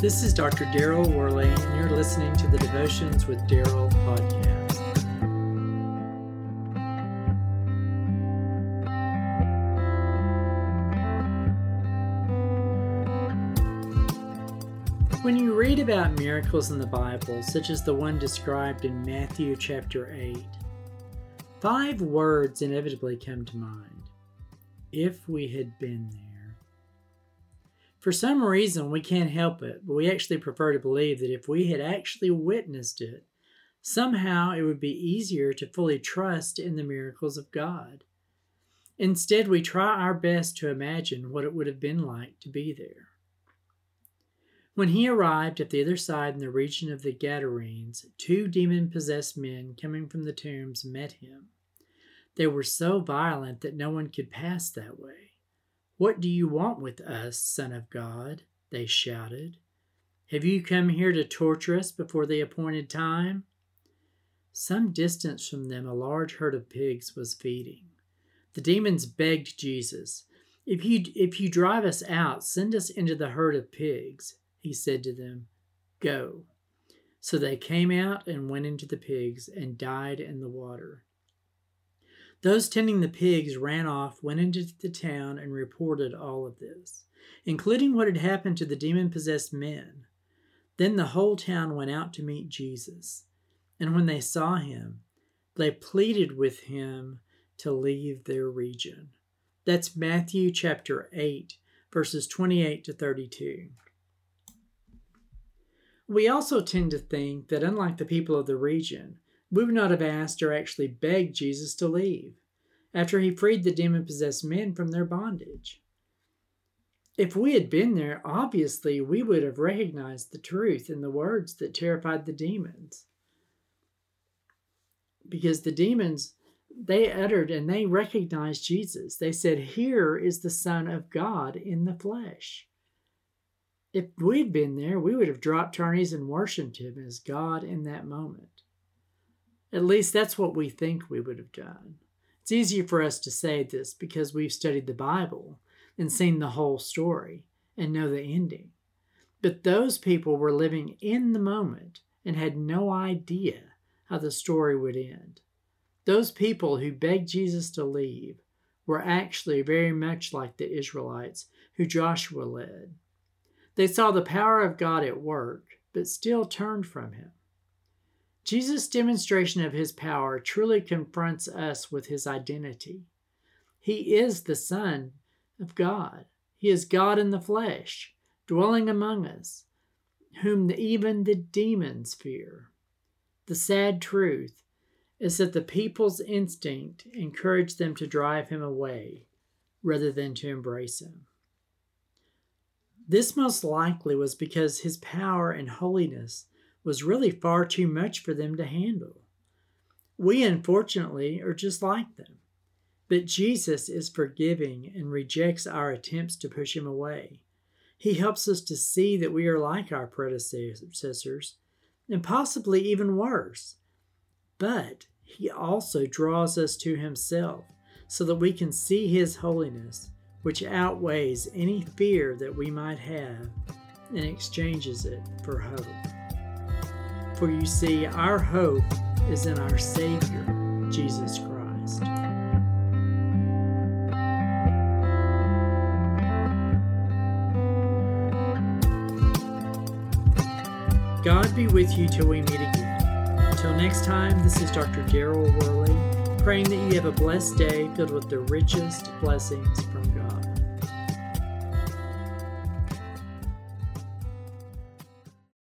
This is Dr. Daryl Worley, and you're listening to the Devotions with Daryl podcast. When you read about miracles in the Bible, such as the one described in Matthew chapter 8, 5 words inevitably come to mind. If we had been there. For some reason, we can't help it, but we actually prefer to believe that if we had actually witnessed it, somehow it would be easier to fully trust in the miracles of God. Instead, we try our best to imagine what it would have been like to be there. When he arrived at the other side in the region of the Gadarenes, 2 demon-possessed men coming from the tombs met him. They were so violent that no one could pass that way. "What do you want with us, Son of God?" they shouted. "Have you come here to torture us before the appointed time?" Some distance from them, a large herd of pigs was feeding. The demons begged Jesus, If you drive us out, send us into the herd of pigs." He said to them, "Go." So they came out and went into the pigs and died in the water. Those tending the pigs ran off, went into the town, and reported all of this, including what had happened to the demon-possessed men. Then the whole town went out to meet Jesus, and when they saw him, they pleaded with him to leave their region. That's Matthew chapter 8, verses 28 to 32. We also tend to think that, unlike the people of the region, we would not have asked or actually begged Jesus to leave after he freed the demon-possessed men from their bondage. If we had been there, obviously we would have recognized the truth in the words that terrified the demons. Because the demons, they uttered and they recognized Jesus. They said, "Here is the Son of God in the flesh." If we'd been there, we would have dropped to our knees and worshipped him as God in that moment. At least that's what we think we would have done. It's easier for us to say this because we've studied the Bible and seen the whole story and know the ending. But those people were living in the moment and had no idea how the story would end. Those people who begged Jesus to leave were actually very much like the Israelites who Joshua led. They saw the power of God at work, but still turned from him. Jesus' demonstration of his power truly confronts us with his identity. He is the Son of God. He is God in the flesh, dwelling among us, whom even the demons fear. The sad truth is that the people's instinct encouraged them to drive him away rather than to embrace him. This most likely was because his power and holiness was really far too much for them to handle. We, unfortunately, are just like them. But Jesus is forgiving and rejects our attempts to push him away. He helps us to see that we are like our predecessors, and possibly even worse. But he also draws us to himself so that we can see his holiness, which outweighs any fear that we might have and exchanges it for hope. For you see, our hope is in our Savior, Jesus Christ. God be with you till we meet again. Until next time, this is Dr. Daryl Worley, praying that you have a blessed day filled with the richest blessings from God.